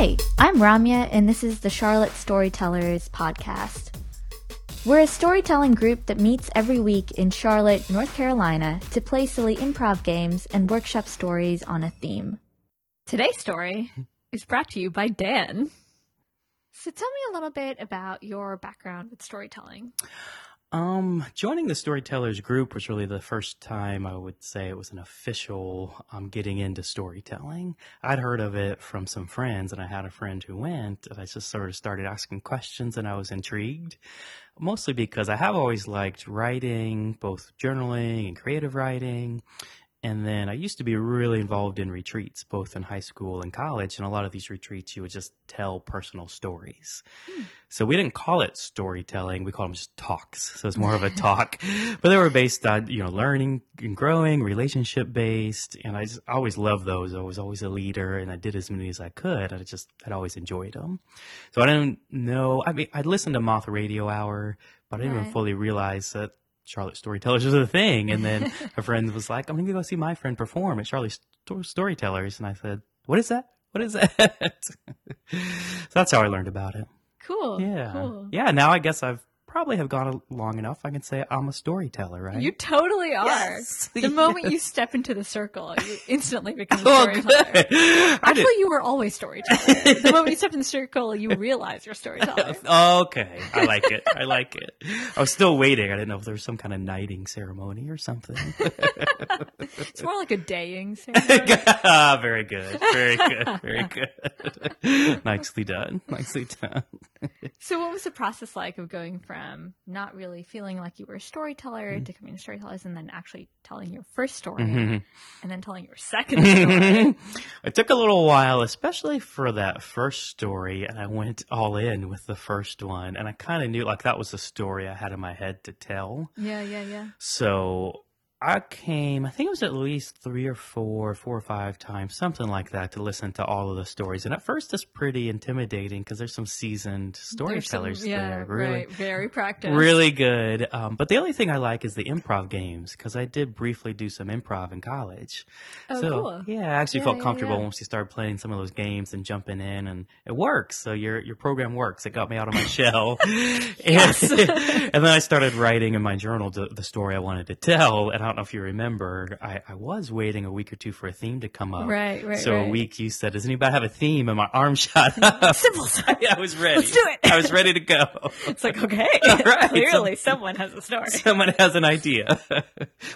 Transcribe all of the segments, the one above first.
Hey, I'm Ramya, and this is the Charlotte Storytellers podcast. We're a storytelling group that meets every week in Charlotte, North Carolina, to play silly improv games and workshop stories on a theme. Today's story is brought to you by Dan. So tell me a little bit about your background with storytelling. Joining the Storytellers group was really the first time I would say it was an official getting into storytelling. I'd heard of it from some friends, and I had a friend who went, and I just sort of started asking questions, and I was intrigued, mostly because I have always liked writing, both journaling and creative writing. And then I used to be really involved in retreats, both in high school and college. And a lot of these retreats, you would just tell personal stories. So we didn't call it storytelling. We called them just talks. So it's more of a talk, but they were based on, learning and growing, relationship based. And I just always loved those. I was always a leader, and I did as many as I could. And I'd always enjoyed them. So I didn't know. I mean, I'd listened to Moth Radio Hour, but I didn't even fully realize that Charlotte Storytellers was a thing. And then a friend was like, I'm going to go see my friend perform at Charlotte Storytellers. And I said, What is that? So that's how I learned about it. Cool. Yeah. Cool. Yeah. Now I guess I've probably have gone long enough. I can say I'm a storyteller, right? You totally are. Yes. The moment you step into the circle, you instantly become a storyteller. Actually, you were always storyteller. The moment you step in the circle, you realize you're a storyteller. Okay. I like it. I was still waiting. I didn't know if there was some kind of knighting ceremony or something. It's more like a daying ceremony. Very good. Nicely done. So what was the process like of going from not really feeling like you were a storyteller to coming to Storytellers and then actually telling your first story and then telling your second story? It took a little while, especially for that first story, and I went all in with the first one, and I kind of knew like that was the story I had in my head to tell. Yeah. So I think it was at least four or five times, something like that, to listen to all of the stories. And at first, it's pretty intimidating because there's some seasoned storytellers there. Really, right. Very practiced. Really good. But the only thing I like is the improv games, because I did briefly do some improv in college. Oh, so, cool. Yeah, I actually felt comfortable once you started playing some of those games and jumping in, and it works. So your program works. It got me out of my shell. And then I started writing in my journal the story I wanted to tell, and I don't know if you remember, I was waiting a week or two for a theme to come up. Right. So a week you said, does anybody have a theme? And my arm shot up. Simple. I was ready. Let's do it. I was ready to go. It's like, okay. Right. Clearly someone has a story. Someone has an idea.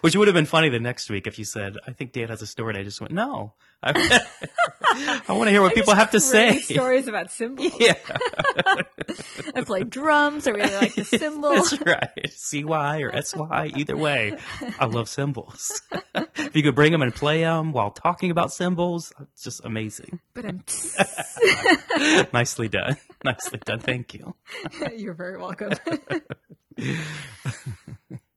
Which would have been funny the next week if you said, I think Dan has a story. And I just went, no. I want to hear what people have to say. Stories about cymbals. Yeah. I play drums. I really like the cymbals. That's right. CY or SY, either way. I love cymbals. If you could bring them and play them while talking about cymbals, it's just amazing. But Nicely done. Thank you. You're very welcome.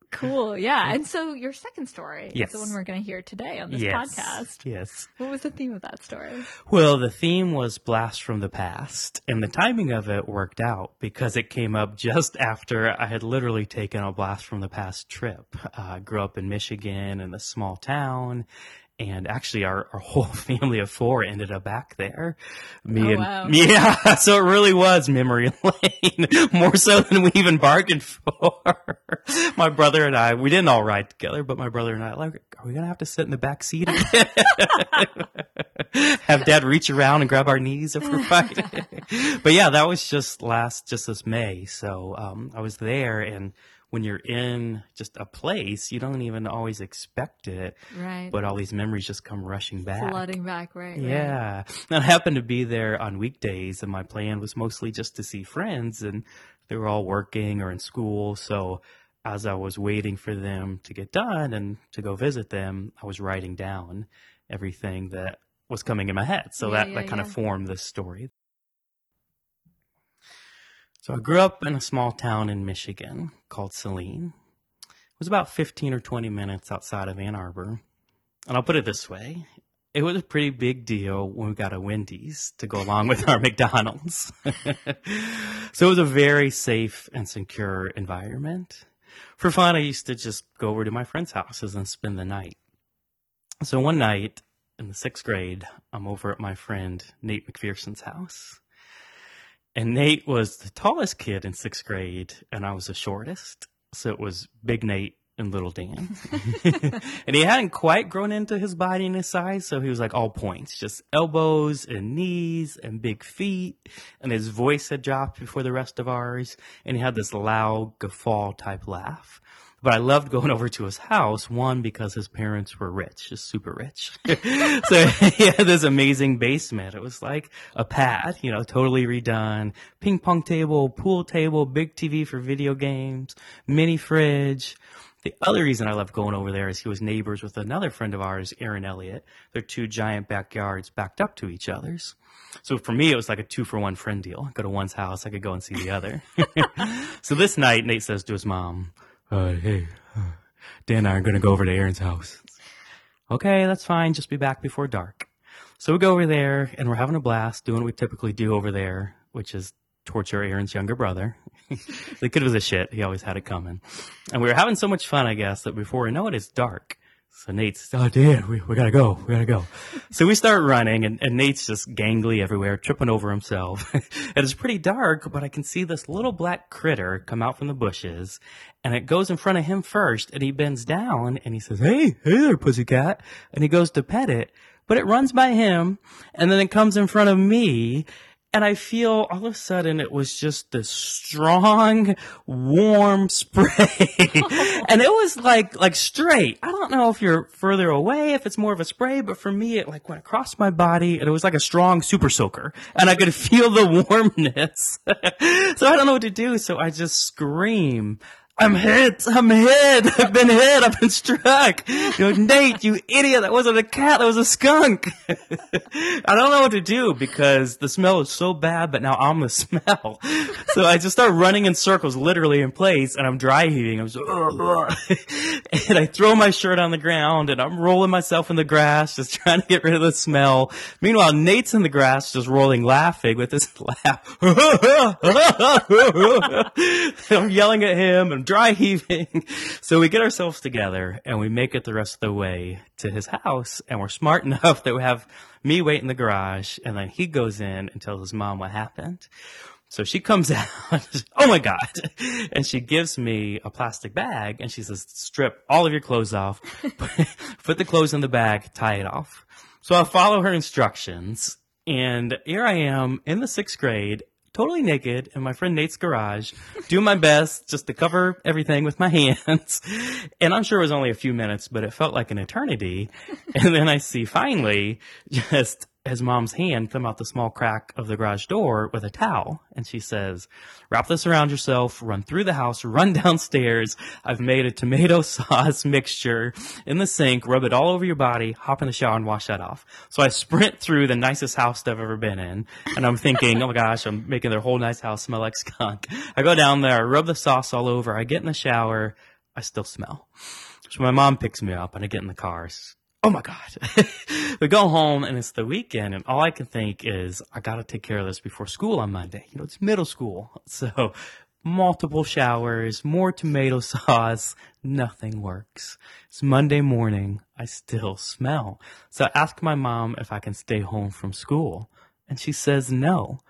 Cool. Yeah. And so your second story is the one we're going to hear today on this podcast. Yes. What was the theme of that story? Well, the theme was Blast from the Past, and the timing of it worked out because it came up just after I had literally taken a Blast from the Past trip. I grew up in Michigan in a small town. And actually, our whole family of four ended up back there. Me and so it really was memory lane, more so than we even bargained for. My brother and I, we didn't all ride together, but my brother and I, like, are we gonna have to sit in the back seat again? Have Dad reach around and grab our knees if we're riding. But yeah, that was just this May. So I was there, and when you're in just a place, you don't even always expect it. Right. But all these memories just come rushing back. Flooding back, right. Yeah. Right. And I happened to be there on weekdays, and my plan was mostly just to see friends, and they were all working or in school. So as I was waiting for them to get done and to go visit them, I was writing down everything that was coming in my head. So that kind of formed this story. So I grew up in a small town in Michigan called Saline. It was about 15 or 20 minutes outside of Ann Arbor. And I'll put it this way. It was a pretty big deal when we got a Wendy's to go along with our McDonald's. So it was a very safe and secure environment. For fun, I used to just go over to my friends' houses and spend the night. So one night, in the sixth grade, I'm over at my friend Nate McPherson's house. And Nate was the tallest kid in sixth grade, and I was the shortest. So it was Big Nate and Little Dan. And he hadn't quite grown into his body and his size, so he was like all points, just elbows and knees and big feet. And his voice had dropped before the rest of ours, and he had this loud guffaw-type laugh. But I loved going over to his house, one, because his parents were rich, just super rich. So he had this amazing basement. It was like a pad, you know, totally redone. Ping pong table, pool table, big TV for video games, mini fridge. The other reason I loved going over there is he was neighbors with another friend of ours, Aaron Elliott. Their two giant backyards backed up to each other's. So for me, it was like a 2-for-1 friend deal. I go to one's house, I could go and see the other. So this night, Nate says to his mom, Hey, Dan and I are going to go over to Aaron's house. Okay, that's fine. Just be back before dark. So we go over there, and we're having a blast doing what we typically do over there, which is torture Aaron's younger brother. The kid was a shit. He always had it coming. And we were having so much fun, I guess, that before we know it, it's dark. So Nate's, oh, Dan, we got to go. We got to go. So we start running, and Nate's just gangly everywhere, tripping over himself. And it's pretty dark, but I can see this little black critter come out from the bushes, and it goes in front of him first, and he bends down, and he says, hey there, pussycat. And he goes to pet it, but it runs by him, and then it comes in front of me. And I feel all of a sudden it was just this strong, warm spray. And it was like straight. I don't know if you're further away, if it's more of a spray, but for me, it like went across my body and it was like a strong super soaker. And I could feel the warmness. So I don't know what to do. So I just scream. I'm hit. I've been hit. I've been struck. You know, Nate, you idiot. That wasn't a cat. That was a skunk. I don't know what to do because the smell is so bad, but now I'm the smell. So I just start running in circles, literally in place, and I'm dry heaving. I'm just, and I throw my shirt on the ground and I'm rolling myself in the grass, just trying to get rid of the smell. Meanwhile, Nate's in the grass, just rolling, laughing with his laugh. I'm yelling at him and dry heaving. So we get ourselves together and we make it the rest of the way to his house, and we're smart enough that we have me wait in the garage, and then he goes in and tells his mom what happened. So she comes out, oh my God, and she gives me a plastic bag and she says, strip all of your clothes off, put the clothes in the bag, tie it off. So I follow her instructions, and here I am in the sixth grade, totally naked in my friend Nate's garage, do my best just to cover everything with my hands. And I'm sure it was only a few minutes, but it felt like an eternity. And then I see finally just his mom's hand come out the small crack of the garage door with a towel. And she says, wrap this around yourself, run through the house, run downstairs. I've made a tomato sauce mixture in the sink, rub it all over your body, hop in the shower and wash that off. So I sprint through the nicest house I've ever been in. And I'm thinking, oh my gosh, I'm making their whole nice house smell like skunk. I go down there, I rub the sauce all over. I get in the shower. I still smell. So my mom picks me up and I get in the car. Oh my God. We go home and it's the weekend, and all I can think is I got to take care of this before school on Monday. You know, it's middle school. So multiple showers, more tomato sauce, nothing works. It's Monday morning. I still smell. So I ask my mom if I can stay home from school, and she says no.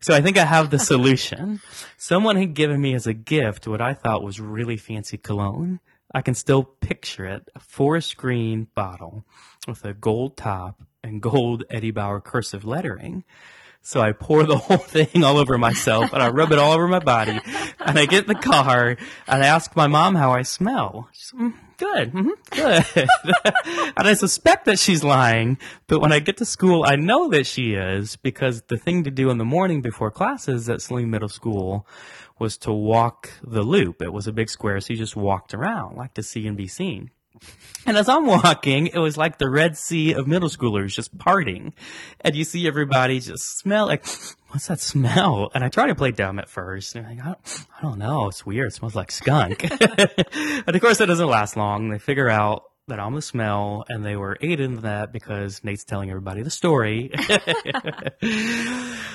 So I think I have the solution. Someone had given me as a gift what I thought was really fancy cologne. I can still picture it, a forest green bottle with a gold top and gold Eddie Bauer cursive lettering. So I pour the whole thing all over myself, and I rub it all over my body, and I get in the car, and I ask my mom how I smell. She's good, good. And I suspect that she's lying, but when I get to school, I know that she is, because the thing to do in the morning before classes at Saline Middle School was to walk the loop. It was a big square, so you just walked around, like to see and be seen. And as I'm walking, it was like the Red Sea of middle schoolers just partying. And you see everybody just smell like, what's that smell? And I try to play dumb at first. And I'm like, I don't know. It's weird. It smells like skunk. And of course, that doesn't last long. They figure out that I'm the smell, and they were aided in that because Nate's telling everybody the story.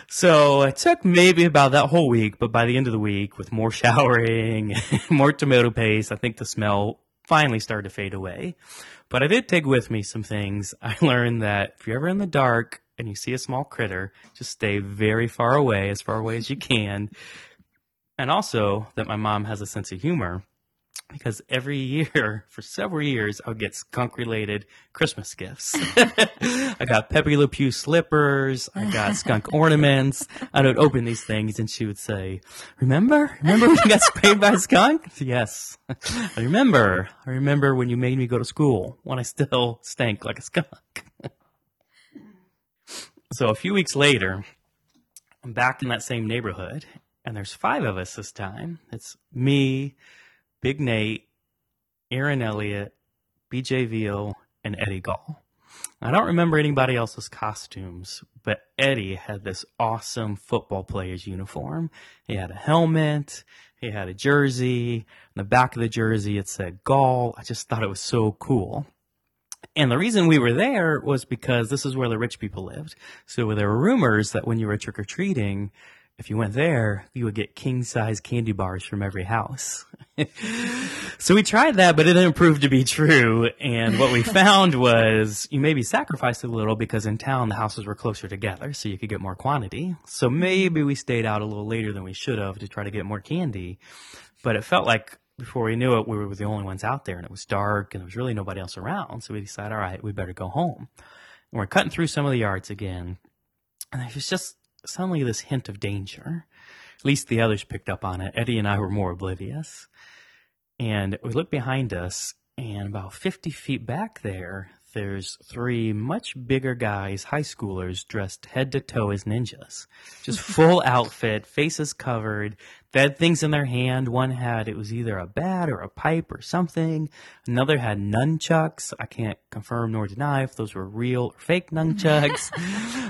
So it took maybe about that whole week, but by the end of the week, with more showering, more tomato paste, I think the smell finally started to fade away. But I did take with me some things. I learned that if you're ever in the dark and you see a small critter, just stay very far away as you can. And also that my mom has a sense of humor, because every year for several years, I'll get skunk-related Christmas gifts. I got Pepe Le Pew slippers. I got skunk ornaments. I would open these things, and she would say, "Remember when you got sprayed by a skunk?" Yes, I remember. I remember when you made me go to school when I still stank like a skunk. So a few weeks later, I'm back in that same neighborhood, and there's five of us this time. It's me, Big Nate, Aaron Elliott, BJ Veal, and Eddie Gall. I don't remember anybody else's costumes, but Eddie had this awesome football player's uniform. He had a helmet, he had a jersey. On the back of the jersey, it said Gall. I just thought it was so cool. And the reason we were there was because this is where the rich people lived. So there were rumors that when you were trick-or-treating, if you went there, you would get king-size candy bars from every house. So we tried that, but it didn't prove to be true. And what we found was you maybe sacrificed a little because in town the houses were closer together, so you could get more quantity. So maybe we stayed out a little later than we should have to try to get more candy. But it felt like before we knew it, we were the only ones out there, and it was dark, and there was really nobody else around. So we decided, all right, we better go home. And we're cutting through some of the yards again. And it was just suddenly this hint of danger. At least the others picked up on it. Eddie and I were more oblivious. And we looked behind us, and about 50 feet back there, there's three much bigger guys, high schoolers, dressed head to toe as ninjas. Just full outfit, faces covered. They had things in their hand. One had, it was either a bat or a pipe or something. Another had nunchucks. I can't confirm nor deny if those were real or fake nunchucks.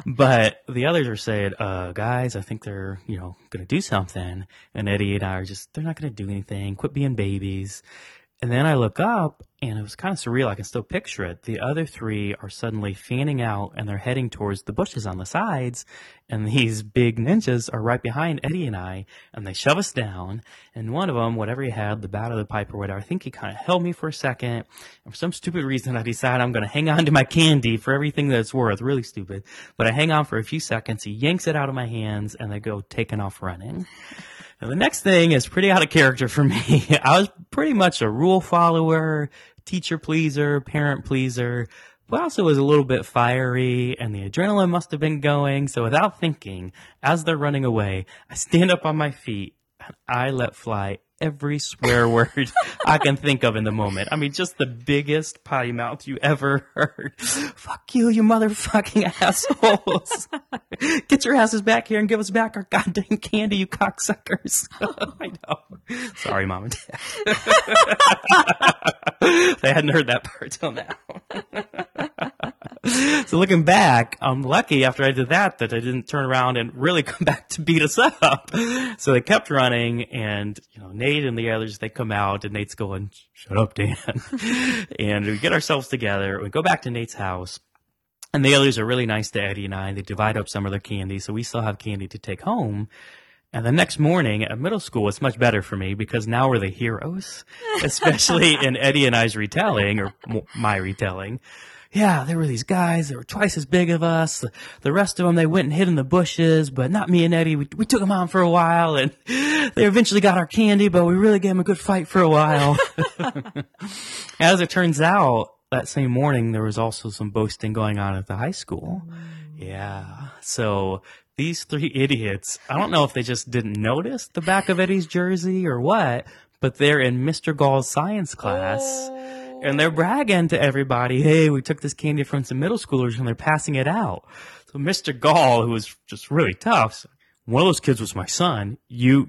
But the others are saying, guys, I think they're, going to do something. And Eddie and I are just, they're not going to do anything. Quit being babies. And then I look up, and it was kind of surreal. I can still picture it. The other three are suddenly fanning out, and they're heading towards the bushes on the sides. And these big ninjas are right behind Eddie and I, and they shove us down. And one of them, whatever he had, the bat or the pipe or whatever, I think he kind of held me for a second. And for some stupid reason, I decide I'm going to hang on to my candy for everything that it's worth. Really stupid. But I hang on for a few seconds. He yanks it out of my hands, and they go taking off running. Now, the next thing is pretty out of character for me. I was pretty much a rule follower, teacher pleaser, parent pleaser, but also was a little bit fiery, and the adrenaline must have been going. So without thinking, as they're running away, I stand up on my feet, and I let fly every swear word I can think of in the moment. I mean, just the biggest potty mouth you ever heard. Fuck you, you motherfucking assholes. Get your asses back here and give us back our goddamn candy, you cocksuckers. I know. Sorry, Mom and Dad. They hadn't heard that part till now. So looking back, I'm lucky after I did that I didn't turn around and really come back to beat us up. So they kept running, and Nate and the others, they come out, and Nate's going, "Shut up, Dan." And we get ourselves together. We go back to Nate's house, and the others are really nice to Eddie and I. They divide up some of their candy, so we still have candy to take home. And the next morning at middle school, it's much better for me because now we're the heroes, especially in Eddie and I's retelling, or my retelling. Yeah, there were these guys that were twice as big of us. The rest of them, they went and hid in the bushes, but not me and Eddie. We took them on for a while, and they eventually got our candy, but we really gave them a good fight for a while. As it turns out, that same morning, there was also some boasting going on at the high school. Yeah, so these three idiots, I don't know if they just didn't notice the back of Eddie's jersey or what, but they're in Mr. Gall's science class. And they're bragging to everybody, "Hey, we took this candy from some middle schoolers, and they're passing it out." So Mr. Gall, who was just really tough, said, "One of those kids was my son. You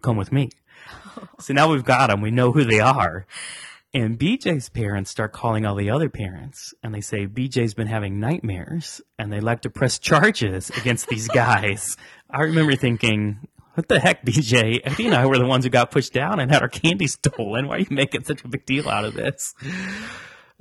come with me." So now we've got them. We know who they are. And BJ's parents start calling all the other parents, and they say BJ's been having nightmares, and they'd like to press charges against these guys. I remember thinking, what the heck, BJ? Eddie and I were the ones who got pushed down and had our candy stolen. Why are you making such a big deal out of this?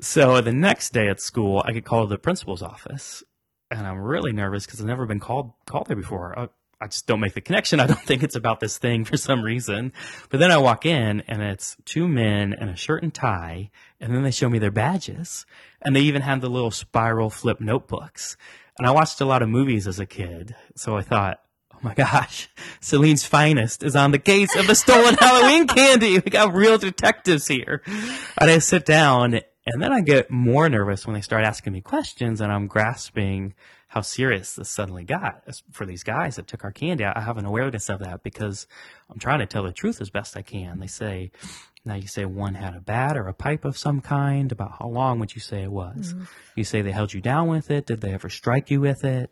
So the next day at school, I get called to the principal's office, and I'm really nervous because I've never been called there before. I, I just don't make the connection. I don't think it's about this thing for some reason. But then I walk in and it's two men in a shirt and tie. And then they show me their badges. And they even have the little spiral flip notebooks. And I watched a lot of movies as a kid. So I thought, oh my gosh, Saline's Finest is on the case of the stolen Halloween candy. We got real detectives here. And I sit down and then I get more nervous when they start asking me questions and I'm grasping how serious this suddenly got for these guys that took our candy. I have an awareness of that because I'm trying to tell the truth as best I can. They say, now you say one had a bat or a pipe of some kind. About how long would you say it was? Mm-hmm. You say they held you down with it. Did they ever strike you with it?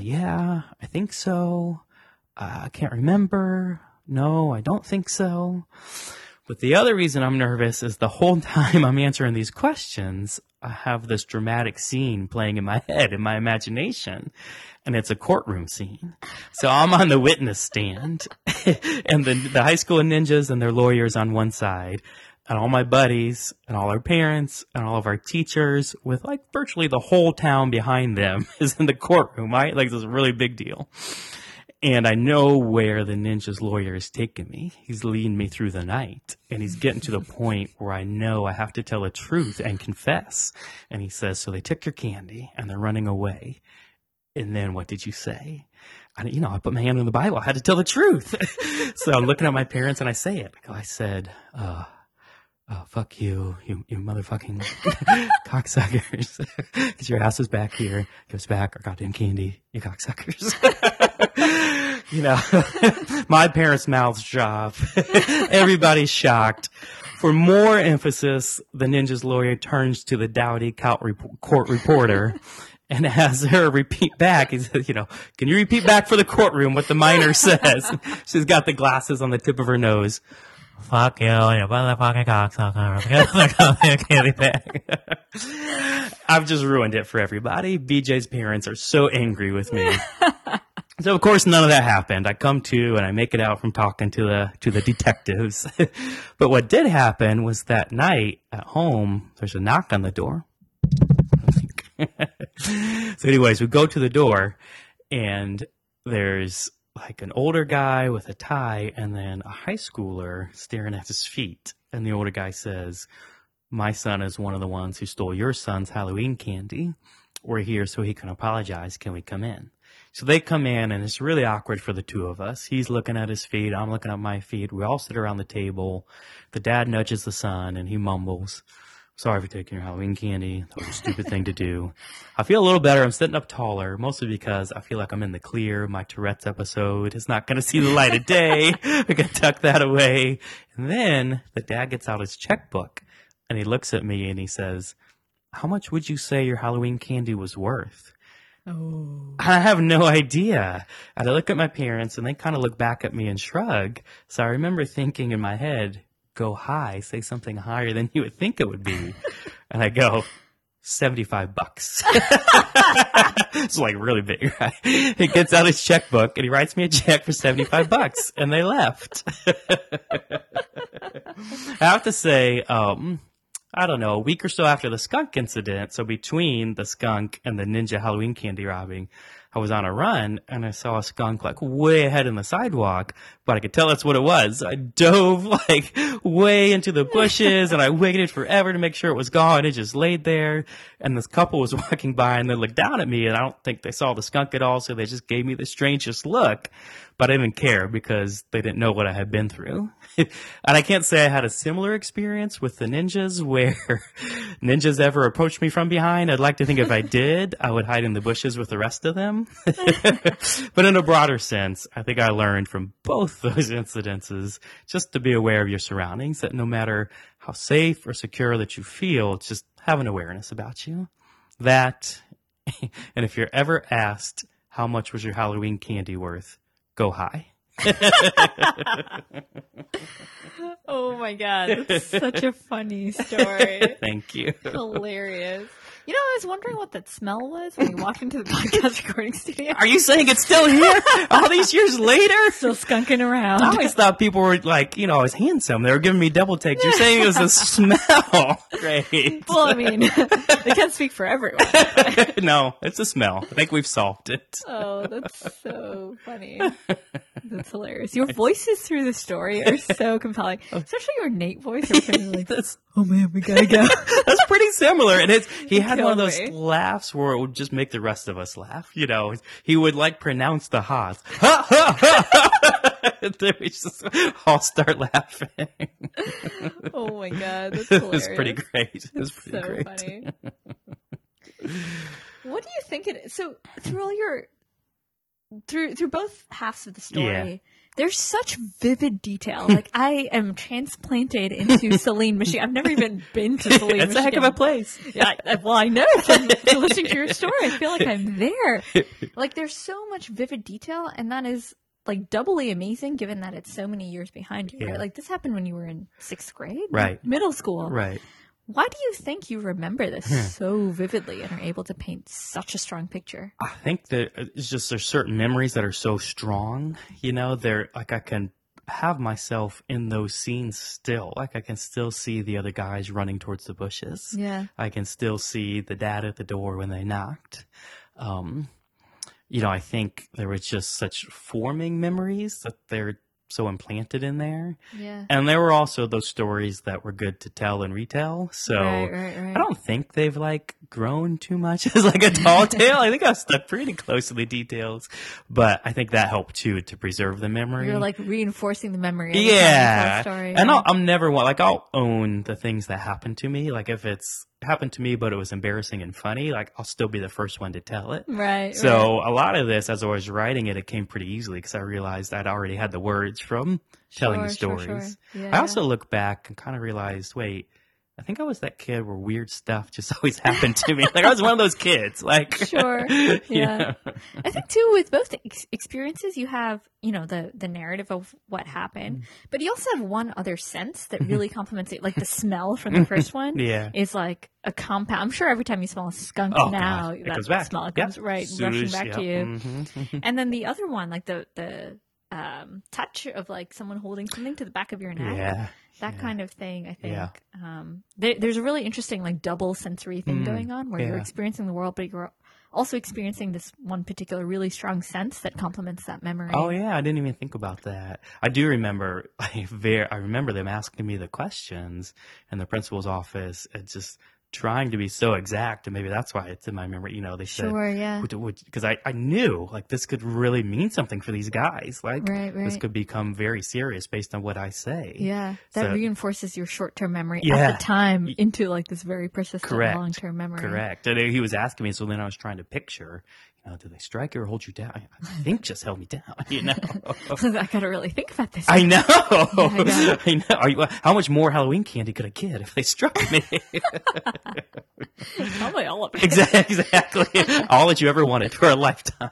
Yeah, I think so. I can't remember. No, I don't think so. But the other reason I'm nervous is the whole time I'm answering these questions, I have this dramatic scene playing in my head, in my imagination, and it's a courtroom scene. So I'm on the witness stand, and the high school ninjas and their lawyers on one side, and all my buddies, and all our parents, and all of our teachers, with like virtually the whole town behind them is in the courtroom, right? Like this is a really big deal. And I know where the ninja's lawyer is taking me. He's leading me through the night. And he's getting to the point where I know I have to tell the truth and confess. And he says, so they took your candy and they're running away. And then what did you say? I put my hand on the Bible. I had to tell the truth. So I'm looking at my parents and I say it. I said, oh, fuck you, you motherfucking cocksuckers. Because your ass is back here. Give us back our goddamn candy, you cocksuckers. My parents' mouths drop. Everybody's shocked. For more emphasis, the ninja's lawyer turns to the dowdy court reporter and has her repeat back. He says, can you repeat back for the courtroom what the minor says? She's got the glasses on the tip of her nose. Fuck you, you motherfucking cocksucker. Candy bag. I've just ruined it for everybody. BJ's parents are so angry with me. So, of course, none of that happened. I come to and I make it out from talking to the detectives. But what did happen was that night at home, there's a knock on the door. So anyways, we go to the door and there's like an older guy with a tie and then a high schooler staring at his feet. And the older guy says, my son is one of the ones who stole your son's Halloween candy. We're here so he can apologize. Can we come in? So they come in and it's really awkward for the two of us. He's looking at his feet. I'm looking at my feet. We all sit around the table. The dad nudges the son and he mumbles, sorry for taking your Halloween candy. That was a stupid thing to do. I feel a little better. I'm sitting up taller, mostly because I feel like I'm in the clear. My Tourette's episode is not going to see the light of day. We're going to tuck that away. And then the dad gets out his checkbook and he looks at me and he says, how much would you say your Halloween candy was worth? Oh. I have no idea. I look at my parents and they kind of look back at me and shrug. So I remember thinking in my head, go high, say something higher than you would think it would be. And I go, $75. It's like really big, right? He gets out his checkbook and he writes me a check for $75 and they left. I have to say, a week or so after the skunk incident, so between the skunk and the ninja Halloween candy robbing, I was on a run and I saw a skunk like way ahead in the sidewalk, but I could tell that's what it was. So I dove like way into the bushes and I waited forever to make sure it was gone. It just laid there and this couple was walking by and they looked down at me and I don't think they saw the skunk at all. So they just gave me the strangest look, but I didn't care because they didn't know what I had been through. And I can't say I had a similar experience with the ninjas where ninjas ever approached me from behind. I'd like to think if I did, I would hide in the bushes with the rest of them. But in a broader sense, I think I learned from both those incidences just to be aware of your surroundings, that no matter how safe or secure that you feel, just have an awareness about you. That, and if you're ever asked how much was your Halloween candy worth, go high. Oh my God, that's such a funny story. Thank you. Hilarious. You know, I was wondering what that smell was when you walked into the podcast recording studio. Are you saying it's still here all these years later? Still skunking around. I always thought people were like, you know, I was handsome. They were giving me double takes. You're saying it was the smell. Great. Well, I mean, they can't speak for everyone. But... No, it's the smell. I think we've solved it. Oh, that's so funny. That's hilarious. Your voices through the story are so compelling. Especially your Nate voice. Like, oh, man, we gotta go. That's pretty similar. And it's, he had one of those laughs where it would just make the rest of us laugh. You know, he would like pronounce the ha's. Ha, ha, ha. They would just all start laughing. Oh my God. That's hilarious. It was pretty great. It was pretty so great. Funny. What do you think it is? So through all your, through both halves of the story, yeah. There's such vivid detail. Like, I am transplanted into Saline, Michigan. I've never even been to Saline, Michigan. It's a heck of a place. Yeah, well, I know. From listening to your story, I feel like I'm there. Like, there's so much vivid detail, and that is, like, doubly amazing given that it's so many years behind you. Yeah. Right? Like, this happened when you were in 6th grade? Right. Middle school. Right. Why do you think you remember this so vividly and are able to paint such a strong picture? I think that it's just there's certain memories that are so strong, you know, they're like I can have myself in those scenes still. Like I can still see the other guys running towards the bushes. Yeah. I can still see the dad at the door when they knocked. You know, I think there was just such forming memories that they're so implanted in there. Yeah. And there were also those stories that were good to tell and retell. So right. I don't think they've like grown too much as like a tall tale. I think I stuck pretty close to the details, but I think that helped too to preserve the memory. You're like reinforcing the memory. Yeah. Story, and right? I'm never one, like I'll own the things that happened to me. Like if it's happened to me, but it was embarrassing and funny, like I'll still be the first one to tell it. Right. So a lot of this, as I was writing it, it came pretty easily because I realized I'd already had the words from telling the stories. Sure. Yeah. I also look back and kind of realized, wait, I think I was that kid where weird stuff just always happened to me. Like I was one of those kids. Like sure. Yeah. I think too with both experiences you have, you know, the narrative of what happened, but you also have one other sense that really complements it. Like the smell from the first one is like a compound. I'm sure every time you smell a skunk now, that smell comes right rushing back to you. Mm-hmm. And then the other one, like the touch of like someone holding something to the back of your neck, that kind of thing. I think there's a really interesting like double sensory thing going on where you're experiencing the world, but you're also experiencing this one particular really strong sense that complements that memory. Oh yeah, I didn't even think about that. I do remember. I remember them asking me the questions in the principal's office. It's just trying to be so exact, and maybe that's why it's in my memory. You know, they said, because I knew like this could really mean something for these guys. Like this could become very serious based on what I say. Yeah, that reinforces your short-term memory at the time into like this very persistent long-term memory. Correct. And he was asking me, so then I was trying to picture, you know, do they strike you or hold you down? I think just held me down. You know, I gotta really think about this. I know. I know. How much more Halloween candy could I get if they struck me? Probably all of it. Exactly. All that you ever wanted for a lifetime.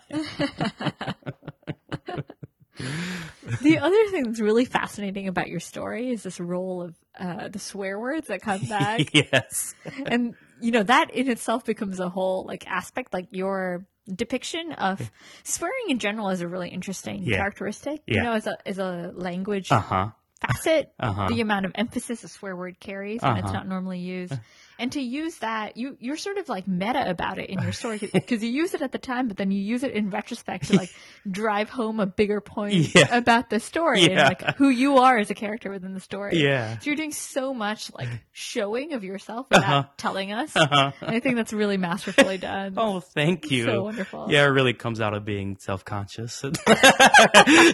The other thing that's really fascinating about your story is this role of the swear words that come back. Yes. And, you know, that in itself becomes a whole, like, aspect. Like, your depiction of swearing in general is a really interesting characteristic. Yeah. You know, as a language facet, the amount of emphasis a swear word carries when it's not normally used. And to use that, you're sort of like meta about it in your story because you use it at the time, but then you use it in retrospect to like drive home a bigger point about the story and like who you are as a character within the story. Yeah. So you're doing so much like showing of yourself without telling us. And I think that's really masterfully done. Oh, thank you. So wonderful. Yeah, it really comes out of being self-conscious.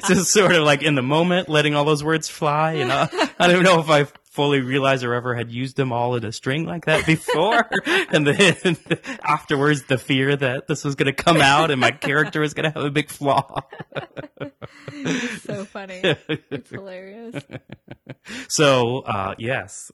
Just sort of like in the moment, letting all those words fly. And I don't know if I've fully realize or ever had used them all in a string like that before. And then afterwards, the fear that this was going to come out and my character was going to have a big flaw. It's so funny. It's hilarious. So,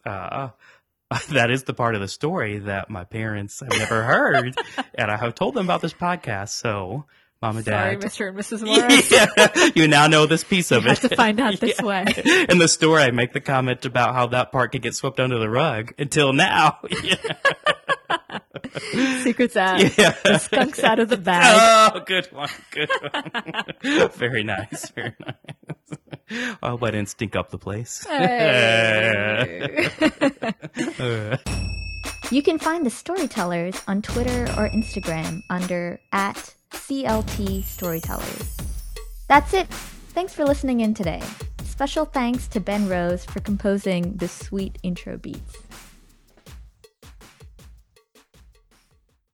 that is the part of the story that my parents have never heard. And I have told them about this podcast. So... Mom and Dad. Sorry, Mr. and Mrs. Morris. Yeah. You now know this piece of it. You have to find out this way. In the story, I make the comment about how that part could get swept under the rug until now. Yeah. Secret's out. Yeah. The skunk's out of the bag. Oh, good one. Good one. Very nice. Very nice. I'll let in stink up the place. Hey. You can find the Storytellers on Twitter or Instagram under @CLT Storytellers. That's it. Thanks for listening in today. Special thanks to Ben Rose for composing the sweet intro beats.